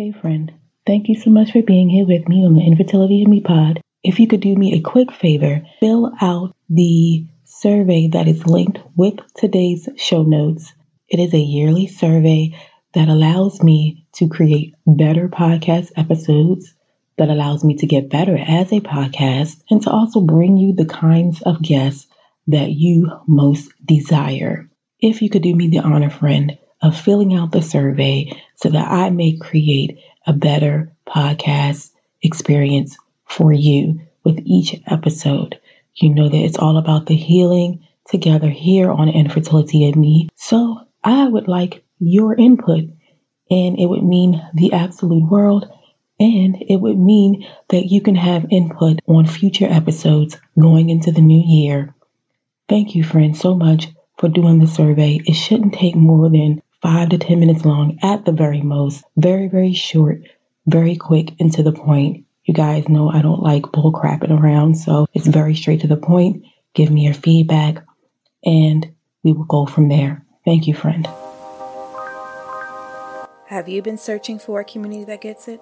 Hey friend, thank you so much for being here with me on the Infertility and Me pod. If you could do me a quick favor, fill out the survey that is linked with today's show notes. It is a yearly survey that allows me to create better podcast episodes, that allows me to get better as a podcast, and to also bring you the kinds of guests that you most desire. If you could do me the honor, friend, of filling out the survey so that I may create a better podcast experience for you with each episode. You know that it's all about the healing together here on Infertility and Me. So I would like your input, and it would mean the absolute world, and it would mean that you can have input on future episodes going into the new year. Thank you, friends, so much for doing the survey. It shouldn't take more than 5 to 10 minutes long at the very most. Very, very short, very quick and to the point. You guys know I don't like bull crapping around, so it's very straight to the point. Give me your feedback and we will go from there. Thank you, friend. Have you been searching for a community that gets it?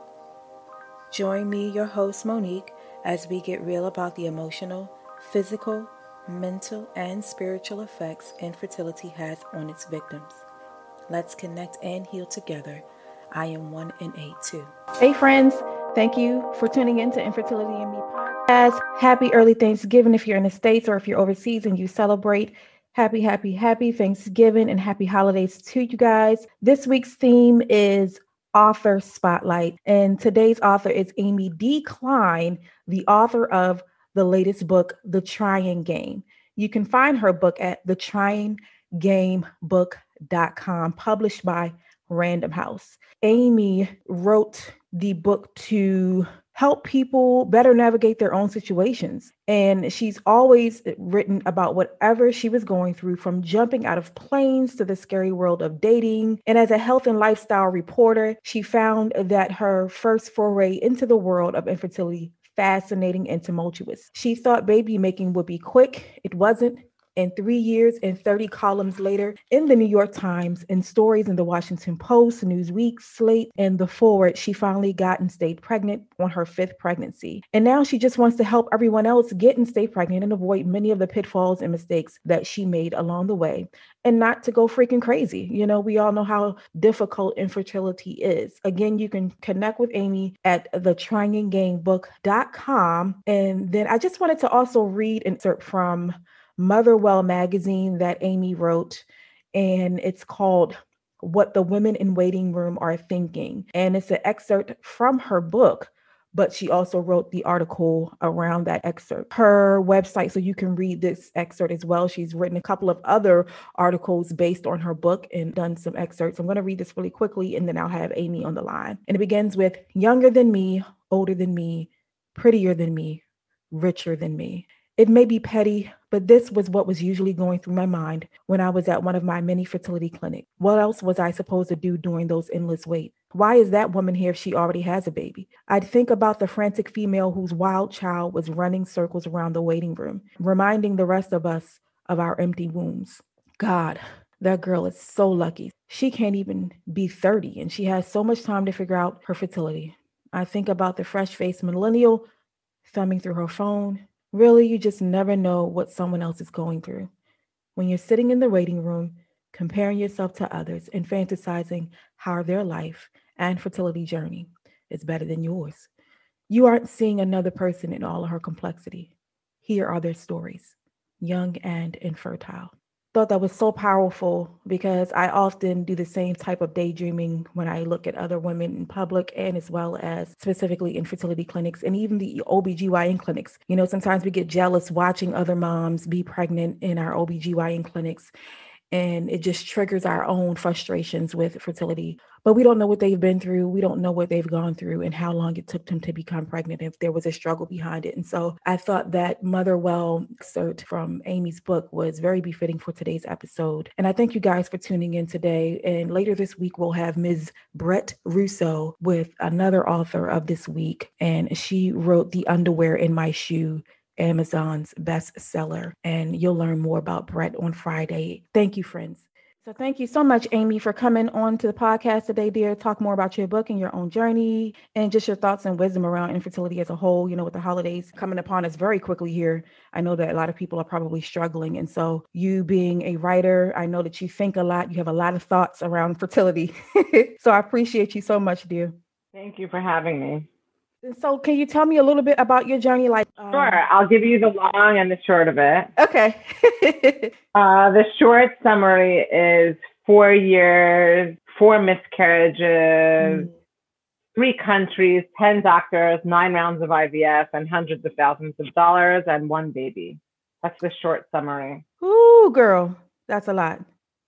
Join me, your host, Monique, as we get real about the emotional, physical, mental, and spiritual effects infertility has on its victims. Let's connect and heal together. I am 1 in 8, too. Hey, friends. Thank you for tuning in to Infertility and Me podcast. Happy early Thanksgiving if you're in the States, or if you're overseas and you celebrate. Happy, happy, happy Thanksgiving and happy holidays to you guys. This week's theme is Author Spotlight. And today's author is Amy D. Klein, the author of the latest book, The Trying Game. You can find her book at thetryinggamebook.com, published by Random House. Amy wrote the book to help people better navigate their own situations. And she's always written about whatever she was going through, from jumping out of planes to the scary world of dating. And as a health and lifestyle reporter, she found that her first foray into the world of infertility fascinating and tumultuous. She thought baby making would be quick. It wasn't. And 3 years and 30 columns later, in the New York Times and stories in the Washington Post, Newsweek, Slate, and The Forward, she finally got and stayed pregnant on her 5th pregnancy. And now she just wants to help everyone else get and stay pregnant and avoid many of the pitfalls and mistakes that she made along the way, and not to go freaking crazy. You know, we all know how difficult infertility is. Again, you can connect with Amy at thetryinggamebook.com. And then I just wanted to also read an excerpt from Motherwell magazine that Amy wrote, and it's called What the Women in Waiting Room Are Thinking. And it's an excerpt from her book, but she also wrote the article around that excerpt. Her website, so you can read this excerpt as well. She's written a couple of other articles based on her book and done some excerpts. I'm going to read this really quickly, and then I'll have Amy on the line. And it begins with, younger than me, older than me, prettier than me, richer than me. It may be petty, but this was what was usually going through my mind when I was at one of my many fertility clinics. What else was I supposed to do during those endless waits? Why is that woman here if she already has a baby? I'd think about the frantic female whose wild child was running circles around the waiting room, reminding the rest of us of our empty wombs. God, that girl is so lucky. She can't even be 30, and she has so much time to figure out her fertility. I think about the fresh-faced millennial thumbing through her phone. Really, you just never know what someone else is going through. When you're sitting in the waiting room, comparing yourself to others and fantasizing how their life and fertility journey is better than yours. You aren't seeing another person in all of her complexity. Here are their stories, young and infertile. Thought that was so powerful, because I often do the same type of daydreaming when I look at other women in public, and as well as specifically infertility clinics and even the OBGYN clinics. You know, sometimes we get jealous watching other moms be pregnant in our OBGYN clinics, and it just triggers our own frustrations with fertility. But we don't know what they've been through. We don't know what they've gone through and how long it took them to become pregnant, if there was a struggle behind it. And so I thought that Motherwell excerpt from Amy's book was very befitting for today's episode. And I thank you guys for tuning in today. And later this week, we'll have Ms. Brett Russo with another author of this week. And she wrote The Underwear in My Shoe, Amazon's bestseller. And you'll learn more about Brett on Friday. Thank you, friends. So thank you so much, Amy, for coming on to the podcast today, dear. Talk more about your book and your own journey and just your thoughts and wisdom around infertility as a whole, you know, with the holidays coming upon us very quickly here. I know that a lot of people are probably struggling. And so you being a writer, I know that you think a lot, you have a lot of thoughts around fertility. So I appreciate you so much, dear. Thank you for having me. So can you tell me a little bit about your journey? Like, sure. I'll give you the long and the short of it. Okay. The short summary is 4 years, 4 miscarriages, 3 countries, 10 doctors, 9 rounds of IVF, and hundreds of thousands of dollars, and 1 baby. That's the short summary. Ooh, girl. That's a lot.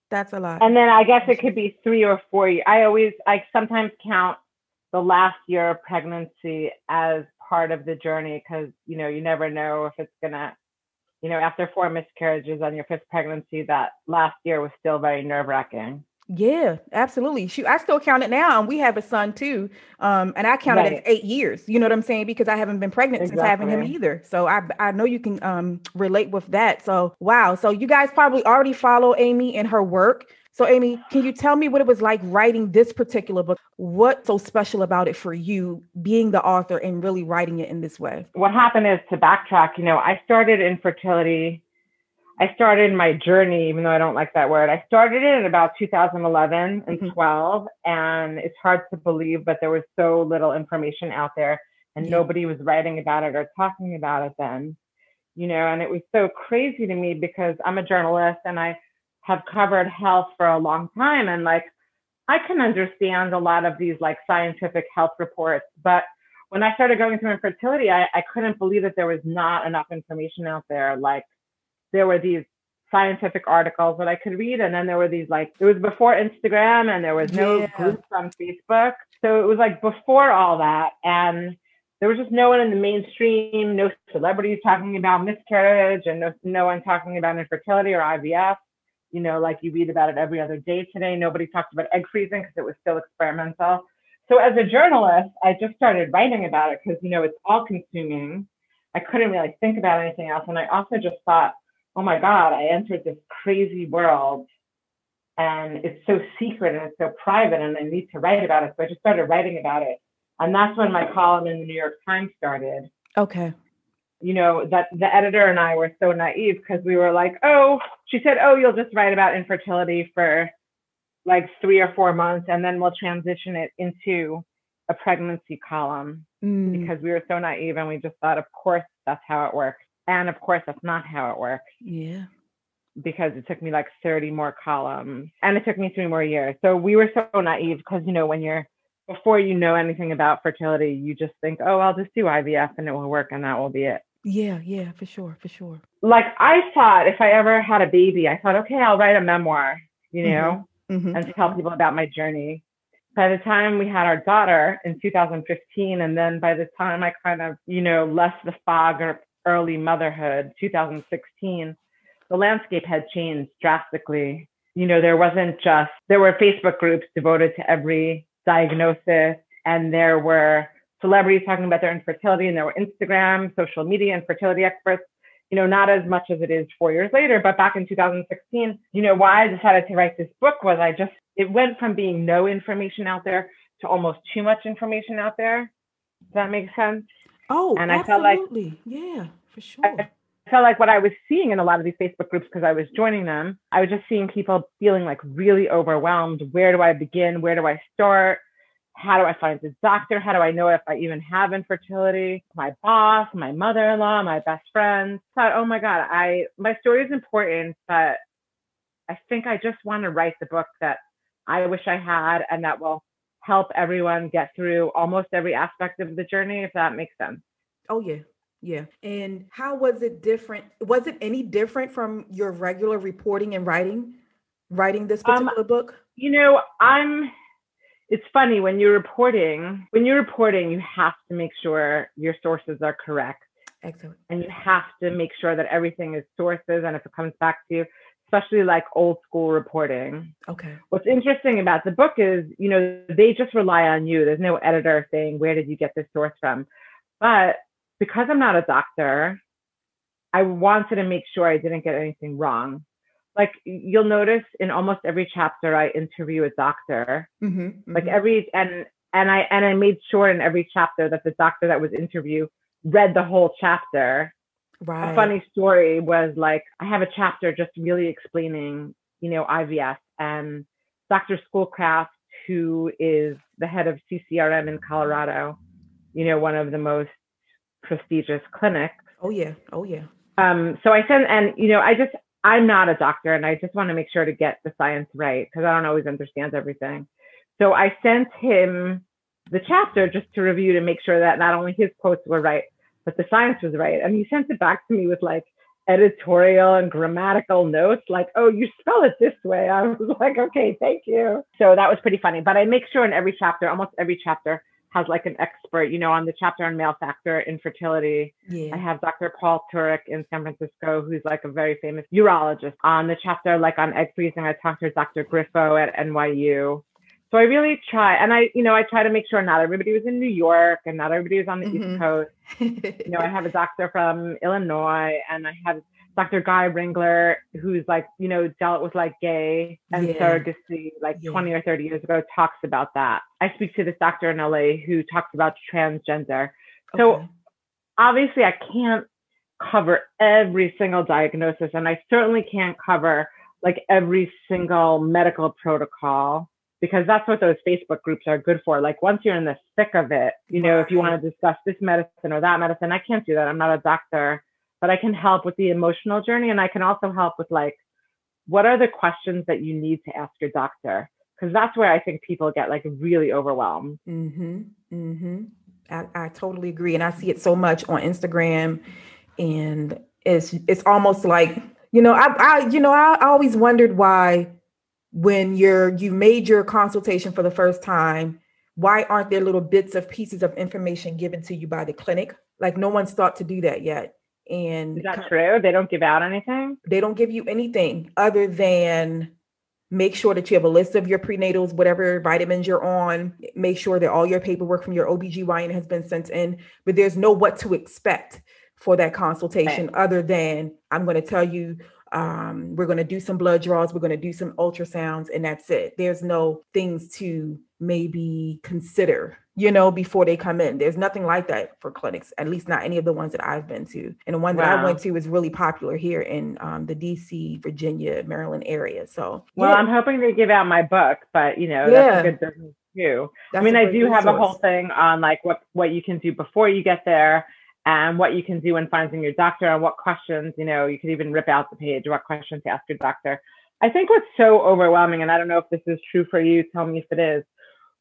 That's a lot. And then I guess it could be 3 or 4 years. I sometimes count the last year of pregnancy as part of the journey, because, you know, you never know if it's gonna, you know, after 4 miscarriages on your 5th pregnancy, that last year was still very nerve wracking. Yeah, absolutely. Shoot, I still count it now, and we have a son too. And I count it as 8 years, you know what I'm saying? Because I haven't been pregnant since having him either. So I know you can relate with that. So, wow. So you guys probably already follow Amy and her work. So Amy, can you tell me what it was like writing this particular book? What's so special about it for you being the author and really writing it in this way? What happened is, to backtrack, you know, I started infertility. I started my journey, even though I don't like that word. I started it in about 2011 and 12, and it's hard to believe, but there was so little information out there, and nobody was writing about it or talking about it then, you know, and it was so crazy to me because I'm a journalist and I have covered health for a long time. And like, I can understand a lot of these like scientific health reports, but when I started going through infertility, I couldn't believe that there was not enough information out there. Like, there were these scientific articles that I could read. And then there were these, like, it was before Instagram and there was no groups on Facebook. So it was like before all that. And there was just no one in the mainstream, no celebrities talking about miscarriage, and no one talking about infertility or IVF. You know, like, you read about it every other day today. Nobody talked about egg freezing because it was still experimental. So as a journalist, I just started writing about it because, you know, it's all consuming. I couldn't really think about anything else. And I also just thought, oh my God, I entered this crazy world and it's so secret and it's so private and I need to write about it. So I just started writing about it. And that's when my column in the New York Times started. Okay. You know, that the editor and I were so naive because we were like, she said, you'll just write about infertility for like 3 or 4 months and then we'll transition it into a pregnancy column because we were so naive and we just thought, of course, that's how it works. And of course, that's not how it works. Yeah. Because it took me like 30 more columns and it took me 3 more years. So we were so naive because, you know, when you're, before you know anything about fertility, you just think, oh, I'll just do IVF and it will work and that will be it. Yeah. Yeah, for sure. For sure. Like, I thought if I ever had a baby, I thought, okay, I'll write a memoir, you know, and tell people about my journey. By the time we had our daughter in 2015, and then by the time I kind of, you know, left the fog or early motherhood, 2016, the landscape had changed drastically. You know, there were Facebook groups devoted to every diagnosis, and there were celebrities talking about their infertility, and there were Instagram, social media, infertility experts, you know, not as much as it is 4 years later. But back in 2016, you know, why I decided to write this book was it went from being no information out there to almost too much information out there. Does that make sense? Oh, and absolutely. I felt like, yeah, for sure. I felt like what I was seeing in a lot of these Facebook groups, because I was joining them, I was just seeing people feeling like really overwhelmed. Where do I begin? Where do I start? How do I find a doctor? How do I know if I even have infertility? My boss, my mother-in-law, my best friend. I thought, oh my God, my story is important, but I think I just want to write the book that I wish I had and that will help everyone get through almost every aspect of the journey, if that makes sense. Oh, yeah. Yeah. And how was it different? Was it any different from your regular reporting and writing this particular book? You know, it's funny when you're reporting, you have to make sure your sources are correct. Excellent. And you have to make sure that everything is sources. And if it comes back to you, especially like old school reporting. Okay. What's interesting about the book is, you know, they just rely on you. There's no editor saying, where did you get this source from? But because I'm not a doctor, I wanted to make sure I didn't get anything wrong. like you'll notice in almost every chapter, I interview a doctor, and I made sure in every chapter that the doctor that was interviewed read the whole chapter. Right. A funny story was like, I have a chapter just really explaining, you know, IVF, and Dr. Schoolcraft, who is the head of CCRM in Colorado, you know, one of the most prestigious clinics. Oh yeah. Oh yeah. So I sent, and you know, I'm not a doctor, and I just want to make sure to get the science right, because I don't always understand everything. So I sent him the chapter just to review, to make sure that not only his quotes were right, but the science was right. And he sent it back to me with like editorial and grammatical notes, like, oh, you spell it this way. I was like, okay, thank you. So that was pretty funny. But I make sure in every chapter, almost every chapter has like an expert, you know, on the chapter on male factor infertility. Yeah. I have Dr. Paul Turek in San Francisco, who's like a very famous urologist. On the chapter, like on egg freezing, I talked to Dr. Griffo at NYU. So I really try, and I try to make sure not everybody was in New York and not everybody was on the East Coast. You know, I have a doctor from Illinois, and I have Dr. Guy Ringler, who's like, you know, dealt with like gay and surrogacy like 20 or 30 years ago, talks about that. I speak to this doctor in LA who talks about transgender. So obviously I can't cover every single diagnosis, and I certainly can't cover like every single medical protocol, because that's what those Facebook groups are good for. Like once you're in the thick of it, you know, if you want to discuss this medicine or that medicine, I can't do that. I'm not a doctor, but I can help with the emotional journey. And I can also help with like, what are the questions that you need to ask your doctor? Because that's where I think people get like really overwhelmed. I totally agree. And I see it so much on Instagram, and it's almost like, you know, I always wondered why, when you made your consultation for the first time, why aren't there little bits of pieces of information given to you by the clinic? Like no one's thought to do that yet. And is that true? They don't give out anything? They don't give you anything other than make sure that you have a list of your prenatals, whatever vitamins you're on, make sure that all your paperwork from your OBGYN has been sent in, but there's no what to expect for that consultation other than I'm going to tell you, we're going to do some blood draws, we're going to do some ultrasounds, and that's it. There's no things to maybe consider, you know, before they come in. There's nothing like that for clinics, at least not any of the ones that I've been to. And the one that I went to is really popular here in the DC, Virginia, Maryland area. So, well, I'm hoping they give out my book, but you know, that's a good business too. That's I do resource. Have a whole thing on like what you can do before you get there, and what you can do when finding your doctor, and what questions, you know, you could even rip out the page, what questions to ask your doctor. I think what's so overwhelming, and I don't know if this is true for you, tell me if it is,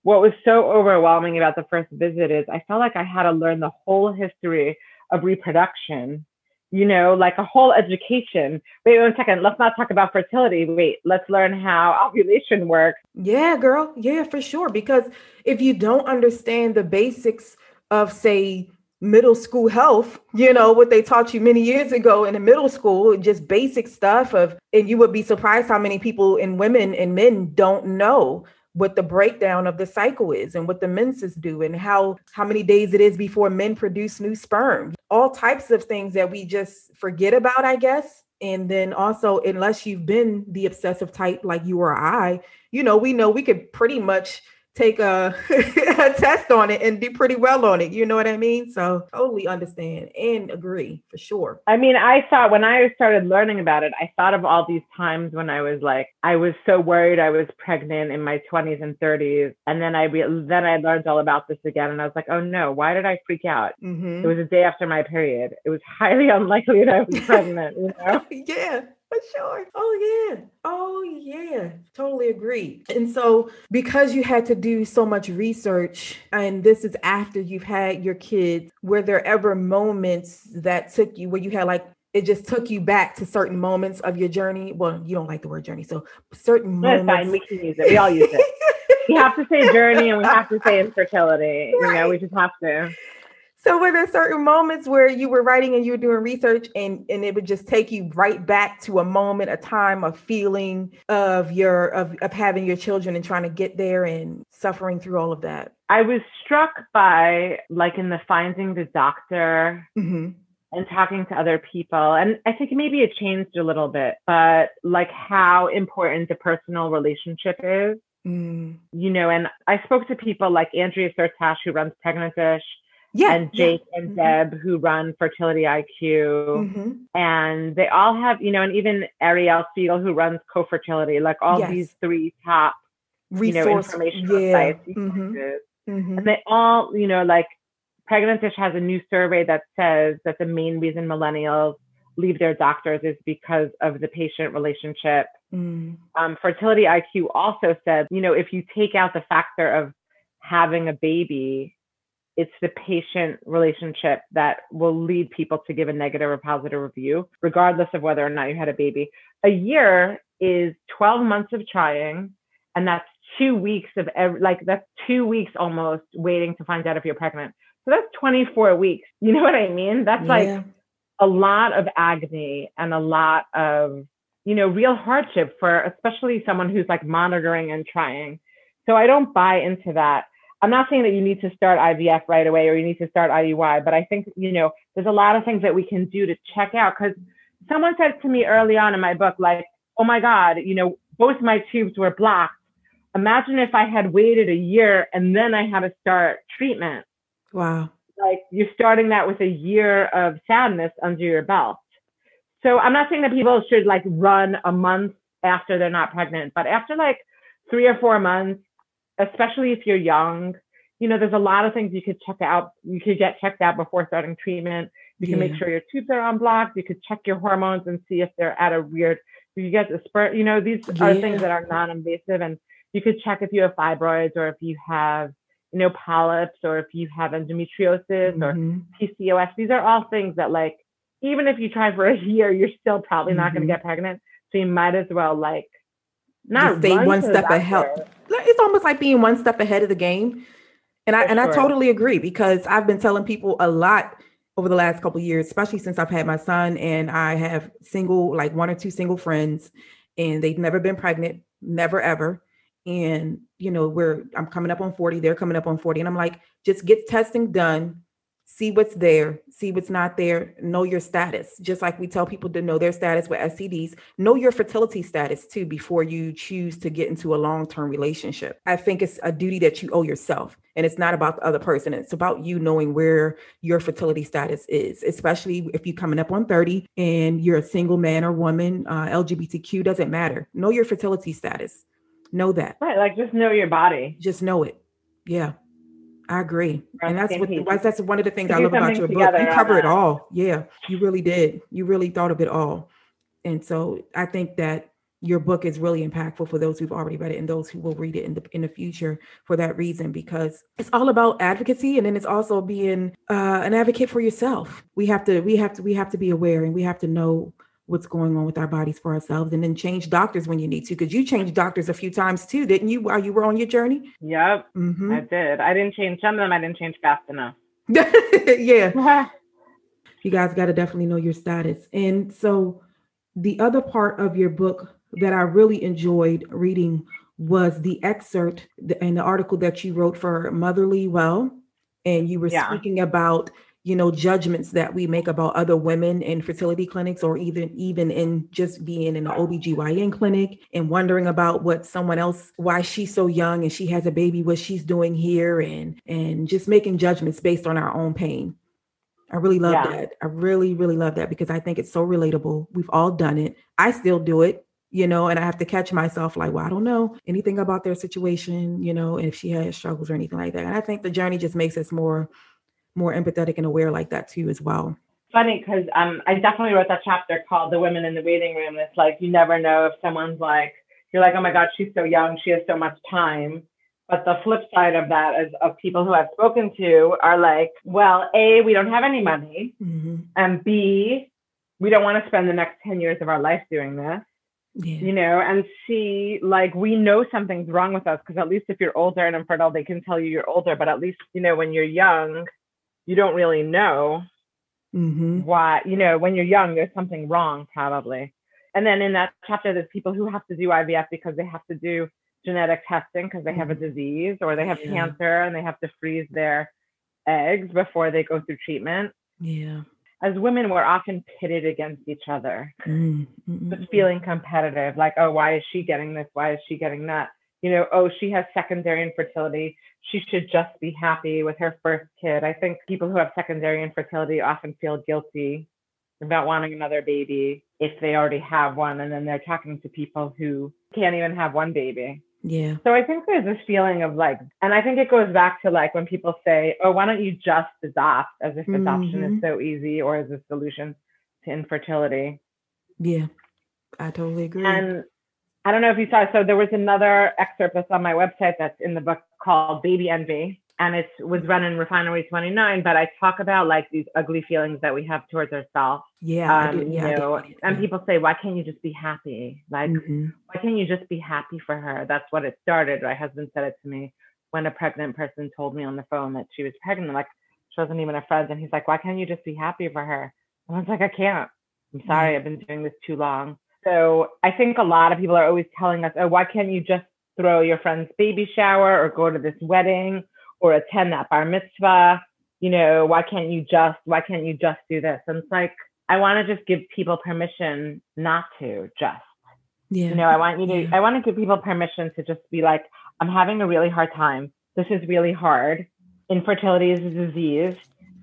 what was so overwhelming about the first visit is I felt like I had to learn the whole history of reproduction, you know, like a whole education. Wait one second, let's not talk about fertility. Wait, let's learn how ovulation works. Yeah, girl. Yeah, for sure. Because if you don't understand the basics of, say, middle school health, you know, what they taught you many years ago in the middle school, just basic stuff of, and you would be surprised how many people and women and men don't know what the breakdown of the cycle is and what the menses do and how many days it is before men produce new sperm, all types of things that we just forget about, I guess. And then also, unless you've been the obsessive type like you or I, you know we could pretty much take a test on it and do pretty well on it. You know what I mean? So totally understand and agree for sure. I mean, I thought when I started learning about it, I thought of all these times when I was like, I was so worried I was pregnant in my 20s and 30s. And then I learned all about this again. And I was like, oh no, why did I freak out? Mm-hmm. It was a day after my period. It was highly unlikely that I was pregnant, you know? Yeah. For sure. Oh, yeah. Oh, yeah. Totally agree. And so because you had to do so much research, and this is after you've had your kids, were there ever moments that took you where you had like, it just took you back to certain moments of your journey? Well, you don't like the word journey. So certain moments. Fine. We can use it. We all use it. We have to say journey, and we have to say infertility. Right. You know, we just have to. So were there certain moments where you were writing and you were doing research and it would just take you right back to a moment, a time, a feeling of your of having your children and trying to get there and suffering through all of that? I was struck by, like, in the Finding the Doctor and talking to other people. And I think maybe it changed a little bit, but like how important a personal relationship is, you know, and I spoke to people like Andrea Sertash, who runs Pregnantish, and Jake and Deb, who run Fertility IQ. And they all have, you know, and even Ariel Segal, who runs co-fertility, like all these three top resource, you know, informational sites. And they all, you know, like Pregnantish has a new survey that says that the main reason millennials leave their doctors is because of the patient relationship. Fertility IQ also said, you know, if you take out the factor of having a baby, it's the patient relationship that will lead people to give a negative or positive review, regardless of whether or not you had a baby. A year is 12 months of trying, and that's 2 weeks of every, like that's 2 weeks almost waiting to find out if you're pregnant. So that's 24 weeks. You know what I mean? That's like a lot of agony and a lot of, you know, real hardship for especially someone who's like monitoring and trying. So I don't buy into that. I'm not saying that you need to start IVF right away or you need to start IUI, but I think, you know, there's a lot of things that we can do to check out. Because someone said to me early on in my book, like, oh my God, you know, both my tubes were blocked. Imagine if I had waited a year and then I had to start treatment. Wow. Like you're starting that with a year of sadness under your belt. So I'm not saying that people should like run a month after they're not pregnant, but after like 3 or 4 months, especially if you're young, you know, there's a lot of things you could check out. You could get checked out before starting treatment. You can make sure your tubes are unblocked. You could check your hormones and see if they're at a weird, you get the sperm, you know, these are things that are non-invasive, and you could check if you have fibroids or if you have, you know, polyps or if you have endometriosis or PCOS. These are all things that like, even if you try for a year, you're still probably not going to get pregnant. So you might as well like not stay one step ahead. It's almost like being one step ahead of the game. And I totally agree, because I've been telling people a lot over the last couple of years, especially since I've had my son, and I have single, like one or two single friends, and they've never been pregnant, never, ever. And, you know, I'm coming up on 40, they're coming up on 40. And I'm like, just get testing done, see what's there, see what's not there, know your status. Just like we tell people to know their status with STDs, know your fertility status too, before you choose to get into a long-term relationship. I think it's a duty that you owe yourself, and it's not about the other person. It's about you knowing where your fertility status is, especially if you're coming up on 30 and you're a single man or woman, LGBTQ, doesn't matter. Know your fertility status. Know that. Right. Like just know your body. Just know it. Yeah. I agree. And that's one of the things I love about your book. You cover it all. Yeah. You really did. You really thought of it all. And so I think that your book is really impactful for those who've already read it and those who will read it in the future for that reason, because it's all about advocacy. And then it's also being an advocate for yourself. We have to be aware, and we have to know what's going on with our bodies for ourselves, and then change doctors when you need to. Because you changed doctors a few times too, didn't you, while you were on your journey? Yep. Mm-hmm. I did. I didn't change some of them. I didn't change fast enough. Yeah. You guys got to definitely know your status. And so the other part of your book that I really enjoyed reading was the excerpt and the article that you wrote for Motherwell. And you were speaking about, you know, judgments that we make about other women in fertility clinics, or even in just being in an OBGYN clinic, and wondering about what someone else, why she's so young and she has a baby, what she's doing here, and just making judgments based on our own pain. I really love that. I really, really love that, because I think it's so relatable. We've all done it. I still do it, you know, and I have to catch myself like, well, I don't know anything about their situation, you know, and if she has struggles or anything like that. And I think the journey just makes us more empathetic and aware like that too, as well. Funny, because I definitely wrote that chapter called "The Women in the Waiting Room." It's like you never know if someone's like, you're like, oh my God, she's so young, she has so much time. But the flip side of that is of people who I've spoken to are like, well, A, we don't have any money, and B, we don't want to spend the next 10 years of our life doing this, you know, and C, like we know something's wrong with us, because at least if you're older and infertile, they can tell you you're older, but at least you know when you're young. You don't really know why, you know, when you're young, there's something wrong probably. And then in that chapter, there's people who have to do IVF because they have to do genetic testing because they have a disease or they have cancer, and they have to freeze their eggs before they go through treatment. Yeah. as women, we're often pitted against each other, just feeling competitive, like, oh, why is she getting this? Why is she getting that? You know, oh, she has secondary infertility. She should just be happy with her first kid. I think people who have secondary infertility often feel guilty about wanting another baby if they already have one. And then they're talking to people who can't even have one baby. Yeah. So I think there's this feeling of like, and I think it goes back to like when people say, oh, why don't you just adopt, as if adoption is so easy or as a solution to infertility. Yeah, I totally agree. And I don't know if you saw, so there was another excerpt that's on my website that's in the book called Baby Envy. And it was run in Refinery29, but I talk about like these ugly feelings that we have towards ourselves. Yeah, I do. And people say, why can't you just be happy? Like, why can't you just be happy for her? That's what it started. My husband said it to me when a pregnant person told me on the phone that she was pregnant. Like, she wasn't even a friend. And he's like, why can't you just be happy for her? And I was like, I can't. I'm sorry. I've been doing this too long. So I think a lot of people are always telling us, oh, why can't you just throw your friend's baby shower or go to this wedding or attend that bar mitzvah? You know, why can't you just do this? And it's like, I want to just give people permission not to just, you know, I want to give people permission to just be like, I'm having a really hard time. This is really hard. Infertility is a disease.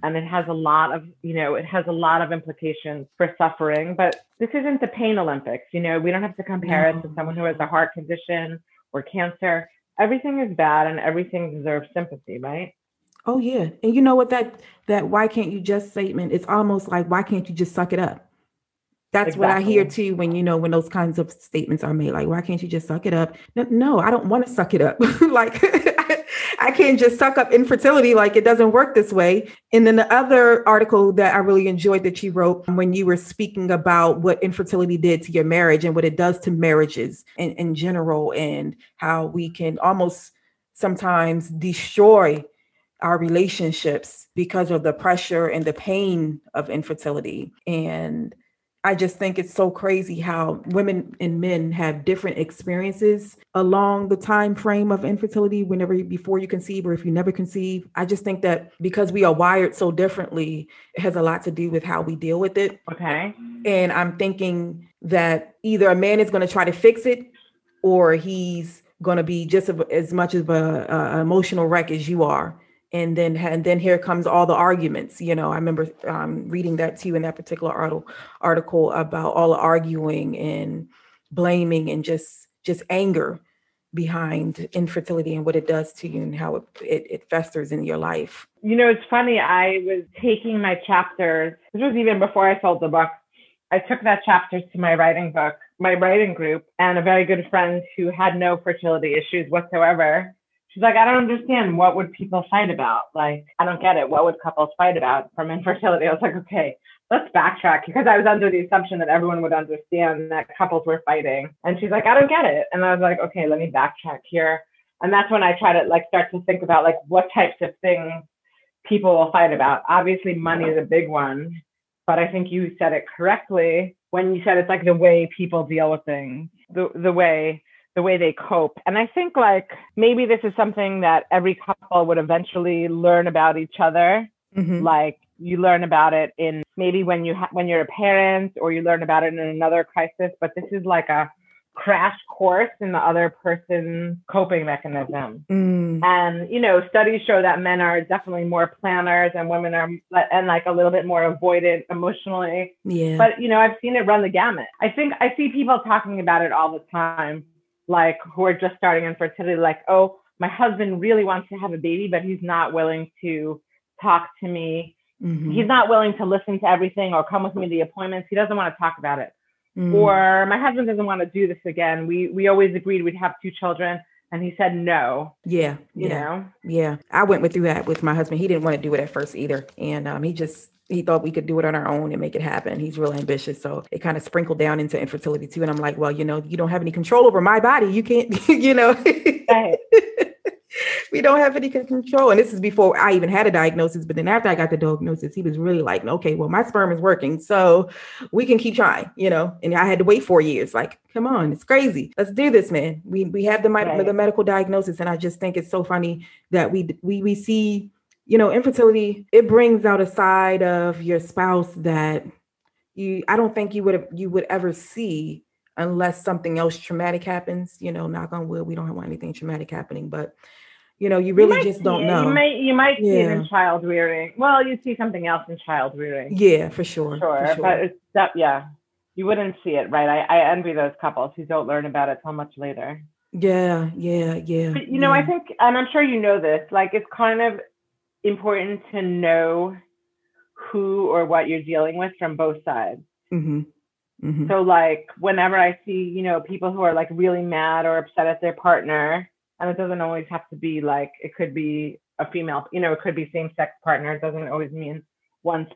And it has a lot of, you know, it has a lot of implications for suffering, but this isn't the pain Olympics. You know, we don't have to compare it to someone who has a heart condition or cancer. Everything is bad and everything deserves sympathy, right? Oh, yeah. And you know what, that why can't you just statement, it's almost like, why can't you just suck it up? That's exactly what I hear too when, you know, when those kinds of statements are made, like, why can't you just suck it up? No, I don't want to suck it up. Like, I can't just suck up infertility. Like, it doesn't work this way. And then the other article that I really enjoyed that you wrote when you were speaking about what infertility did to your marriage and what it does to marriages in general, and how we can almost sometimes destroy our relationships because of the pressure and the pain of infertility. And I just think it's so crazy how women and men have different experiences along the time frame of infertility, before you conceive or if you never conceive. I just think that because we are wired so differently, it has a lot to do with how we deal with it. Okay. And I'm thinking that either a man is going to try to fix it, or he's going to be just as much of an emotional wreck as you are. And then here comes all the arguments. You know, I remember reading that to you in that particular article about all the arguing and blaming and just anger behind infertility and what it does to you and how it festers in your life. You know, it's funny. I was taking my chapters. This was even before I sold the book. I took that chapter to my writing group, and a very good friend who had no fertility issues whatsoever. She's like, I don't understand. What would people fight about? Like, I don't get it. What would couples fight about from infertility? I was like, okay, let's backtrack, because I was under the assumption that everyone would understand that couples were fighting. And she's like, I don't get it. And I was like, okay, let me backtrack here. And that's when I try to like start to think about like what types of things people will fight about. Obviously, money is a big one, but I think you said it correctly when you said it's like the way people deal with things, the way they cope. And I think like maybe this is something that every couple would eventually learn about each other. Mm-hmm. Like you learn about it in maybe when you're a parent, or you learn about it in another crisis, but this is like a crash course in the other person's coping mechanism. Mm. And, you know, studies show that men are definitely more planners and women are like a little bit more avoidant emotionally. Yeah. But, you know, I've seen it run the gamut. I think I see people talking about it all the time, like who are just starting infertility, like, oh, my husband really wants to have a baby, but he's not willing to talk to me. Mm-hmm. He's not willing to listen to everything or come with me to the appointments. He doesn't want to talk about it. Mm-hmm. Or my husband doesn't want to do this again. We always agreed we'd have 2 children. And he said no. Yeah. You know? Yeah. I went through that with my husband. He didn't want to do it at first either. And he thought we could do it on our own and make it happen. He's real ambitious. So it kind of sprinkled down into infertility too. And I'm like, well, you know, you don't have any control over my body. You can't, you know, right. We don't have any control. And this is before I even had a diagnosis. But then after I got the diagnosis, he was really like, okay, well, my sperm is working, so we can keep trying, you know. And I had to wait 4 years. Like, come on, it's crazy. Let's do this, man. We have the medical diagnosis. And I just think it's so funny that we see you know, infertility, it brings out a side of your spouse that I don't think you would ever see unless something else traumatic happens. You know, knock on wood, we don't want anything traumatic happening, but you know, you really just don't know. You might see it in child rearing. Well, you see something else in child rearing. Yeah, for sure. But it's that, you wouldn't see it, right? I envy those couples who don't learn about it till much later. Yeah. But, you know, I think, and I'm sure you know this, like it's kind of important to know who or what you're dealing with from both sides. Mm-hmm. Mm-hmm. So like whenever I see, you know, people who are like really mad or upset at their partner, and it doesn't always have to be like, it could be a female, you know, it could be same-sex partner. It doesn't always mean one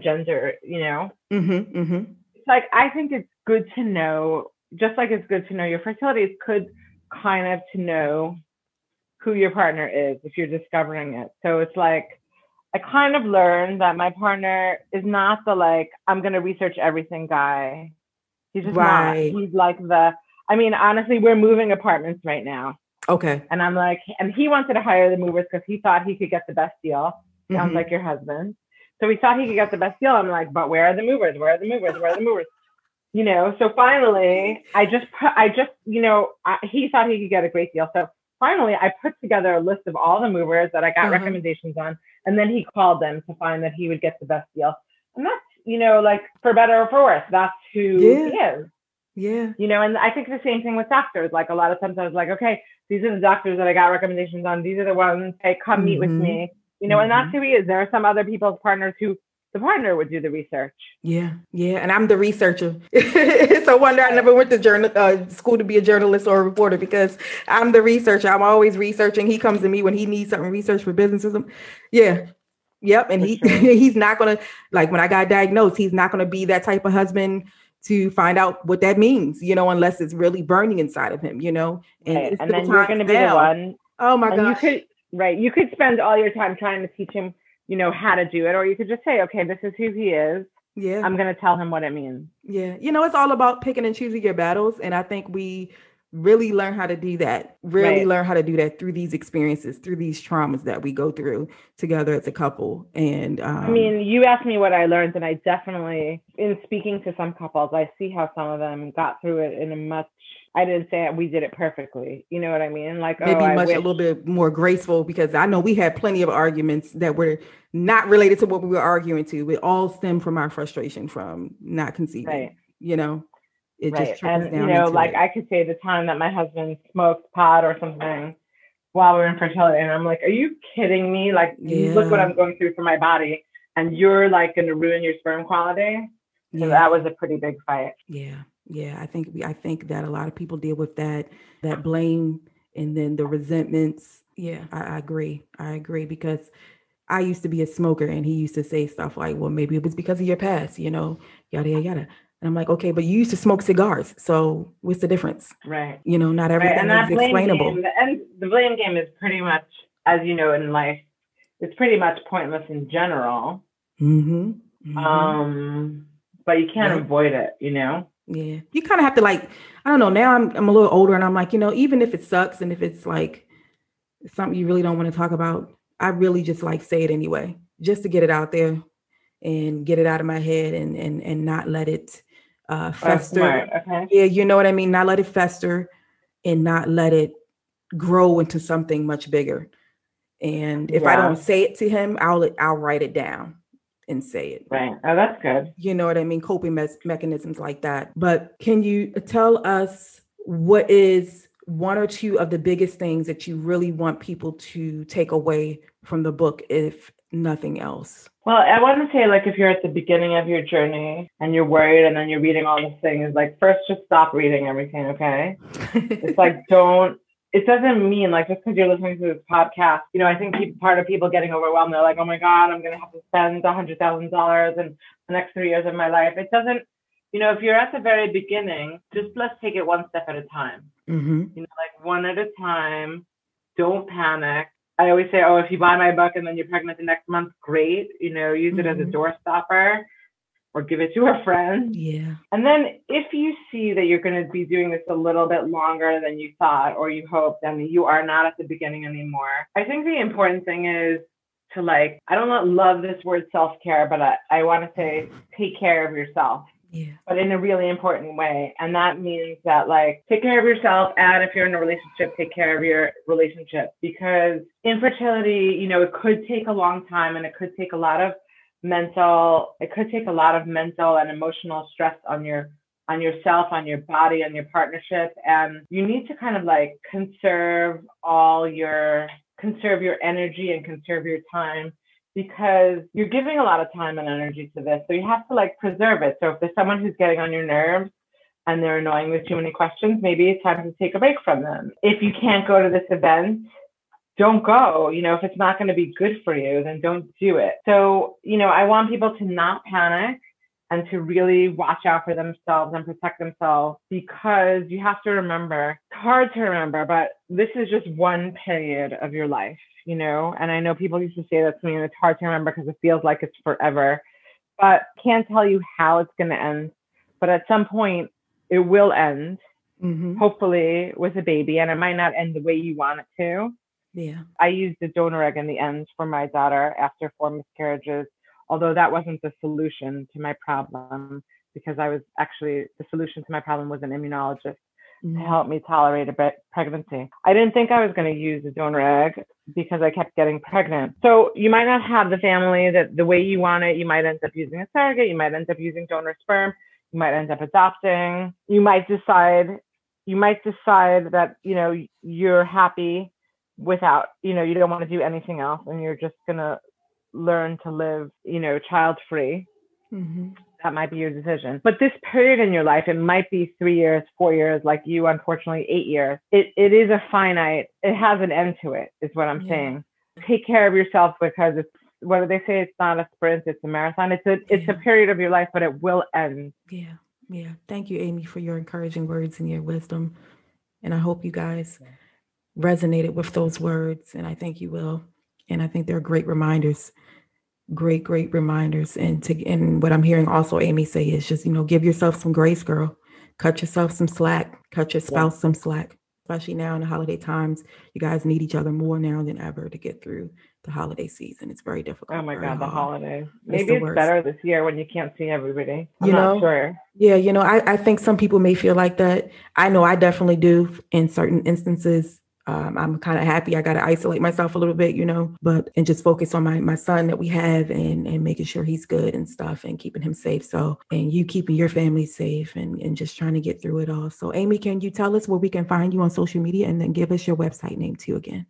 gender, you know? Mm-hmm. Mm-hmm. It's like, I think it's good to know, just like it's good to know your fertility, it's good kind of to know who your partner is if you're discovering it. So it's like, I kind of learned that my partner is not the like, I'm going to research everything guy. He's just not. He's like honestly, we're moving apartments right now. Okay. And I'm like, and he wanted to hire the movers because he thought he could get the best deal. Mm-hmm. Sounds like your husband. So he thought he could get the best deal. I'm like, but where are the movers? Where are the movers? Where are the movers? You know, so finally, he thought he could get a great deal. So finally, I put together a list of all the movers that I got recommendations on. And then he called them to find that he would get the best deal. And that's, you know, like for better or for worse, that's who he is. Yeah. You know, and I think the same thing with doctors. Like a lot of times I was like, okay, these are the doctors that I got recommendations on. These are the ones, hey, come meet with me. You know, and that's who he is. There are some other people's partners who the partner would do the research. Yeah. Yeah. And I'm the researcher. It's a wonder I never went to school to be a journalist or a reporter, because I'm the researcher. I'm always researching. He comes to me when he needs something research for businesses. Yeah. Yep. And he's not going to, like when I got diagnosed, he's not going to be that type of husband to find out what that means, you know, unless it's really burning inside of him, you know, and then you're going to be the one. Oh my God. You could spend all your time trying to teach him, you know, how to do it, or you could just say, okay, this is who he is. Yeah. I'm going to tell him what it means. Yeah. You know, it's all about picking and choosing your battles. And I think we really learn how to do that, learn how to do that through these experiences, through these traumas that we go through together as a couple. And I mean, you asked me what I learned, and I definitely, in speaking to some couples, I see how some of them got through it in a much, I didn't say we did it perfectly. You know what I mean? Like maybe a little bit more graceful, because I know we had plenty of arguments that were not related to what we were arguing to. It all stemmed from our frustration from not conceiving, you know? It just trickles down. You know, like I could say the time that my husband smoked pot or something while we were in fertility, and I'm like, are you kidding me? Like, look what I'm going through for my body, and you're like going to ruin your sperm quality. So that was a pretty big fight. Yeah, yeah. I think that a lot of people deal with that blame and then the resentments. Yeah, I agree because I used to be a smoker, and he used to say stuff like, "Well, maybe it was because of your past," you know, yada yada yada. And I'm like, okay, but you used to smoke cigars. So what's the difference? Right. You know, not everything is explainable. And the blame game is pretty much, as you know, in life, it's pretty much pointless in general. Mm-hmm. Mm-hmm. But you can't avoid it, you know? Yeah. You kind of have to like, I don't know, now I'm a little older, and I'm like, you know, even if it sucks and if it's like something you really don't want to talk about, I really just like say it anyway, just to get it out there and get it out of my head and not let it fester. Okay. Yeah, you know what I mean? Not let it fester and not let it grow into something much bigger. And if I don't say it to him, I'll write it down and say it. Right. Oh, that's good. You know what I mean? Coping mechanisms like that. But can you tell us what is one or two of the biggest things that you really want people to take away from the book, if nothing else? Well, I want to say, like, if you're at the beginning of your journey and you're worried and then you're reading all these things, like, first just stop reading everything, okay? It's like, it doesn't mean, like, just because you're listening to this podcast, you know, I think part of people getting overwhelmed, they're like, oh my God, I'm going to have to spend $100,000 in the next 3 years of my life. It doesn't, you know, if you're at the very beginning, just let's take it one step at a time. Mm-hmm. You know, like, one at a time, don't panic. I always say, oh, if you buy my book and then you're pregnant the next month, great. You know, use it as a doorstopper or give it to a friend. Yeah. And then if you see that you're going to be doing this a little bit longer than you thought or you hoped, then you are not at the beginning anymore. I think the important thing is to like, I don't love this word self-care, but I want to say take care of yourself. Yeah. But in a really important way. And that means that like, take care of yourself. And if you're in a relationship, take care of your relationship, because infertility, you know, it could take a long time and it could take a lot of mental and emotional stress on yourself, on your body, on your partnership. And you need to kind of like conserve your energy and conserve your time, because you're giving a lot of time and energy to this. So you have to like preserve it. So if there's someone who's getting on your nerves and they're annoying with too many questions, maybe it's time to take a break from them. If you can't go to this event, don't go. You know, if it's not going to be good for you, then don't do it. So, you know, I want people to not panic and to really watch out for themselves and protect themselves, because you have to remember, it's hard to remember, but this is just one period of your life, you know? And I know people used to say that to me, and it's hard to remember because it feels like it's forever, but can't tell you how it's going to end. But at some point it will end, hopefully with a baby, and it might not end the way you want it to. Yeah. I used a donor egg in the end for my daughter after 4 miscarriages, although that wasn't the solution to my problem, because the solution to my problem was an immunologist to help me tolerate a pregnancy. I didn't think I was going to use a donor egg because I kept getting pregnant. So you might not have the family that the way you want it. You might end up using a surrogate. You might end up using donor sperm. You might end up adopting. You might decide that, you know, you're happy without, you know, you don't want to do anything else, and you're just going to learn to live, you know, child-free. That might be your decision. But this period in your life, it might be 3 years, 4 years, like you, unfortunately, 8 years. It is a finite, it has an end to it, is what I'm saying. Take care of yourself, because it's, what do they say? It's not a sprint, it's a marathon. It's a period of your life, but it will end. Yeah. Yeah. Thank you, Amy, for your encouraging words and your wisdom. And I hope you guys resonated with those words. And I think you will. And I think they're great reminders, great reminders. And what I'm hearing also Amy say is just, you know, give yourself some grace, girl. Cut yourself some slack. Cut your spouse some slack, especially now in the holiday times. You guys need each other more now than ever to get through the holiday season. It's very difficult. Oh my God, the holiday. Maybe it's better this year when you can't see everybody. I'm not sure. Yeah, you know, I think some people may feel like that. I know I definitely do in certain instances. I'm kind of happy I got to isolate myself a little bit, you know, and just focus on my son that we have and making sure he's good and stuff and keeping him safe. So, and you keeping your family safe and just trying to get through it all. So Amy, can you tell us where we can find you on social media, and then give us your website name too again?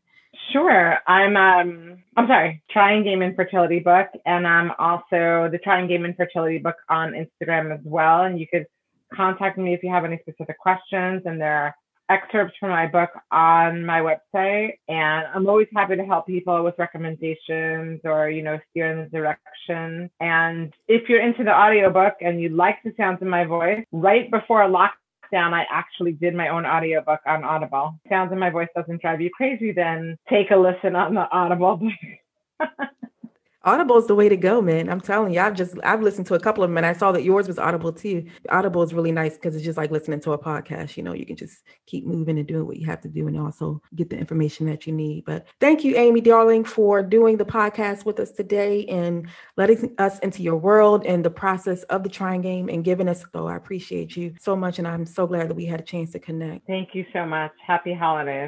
Sure. I'm sorry, Trying Game Infertility Book. And I'm also the Trying Game Infertility Book on Instagram as well. And you could contact me if you have any specific questions, and there are excerpts from my book on my website, and I'm always happy to help people with recommendations or, you know, steer in the direction. And if you're into the audiobook and you like the sounds of my voice, right before lockdown, I actually did my own audiobook on Audible. Sounds of my voice doesn't drive you crazy, then take a listen on the Audible book. Audible is the way to go, man. I'm telling you, I've listened to a couple of them, and I saw that yours was Audible too. Audible is really nice because it's just like listening to a podcast. You know, you can just keep moving and doing what you have to do and also get the information that you need. But thank you, Amy, darling, for doing the podcast with us today and letting us into your world and the process of the Trying Game and giving us. So I appreciate you so much. And I'm so glad that we had a chance to connect. Thank you so much. Happy holidays.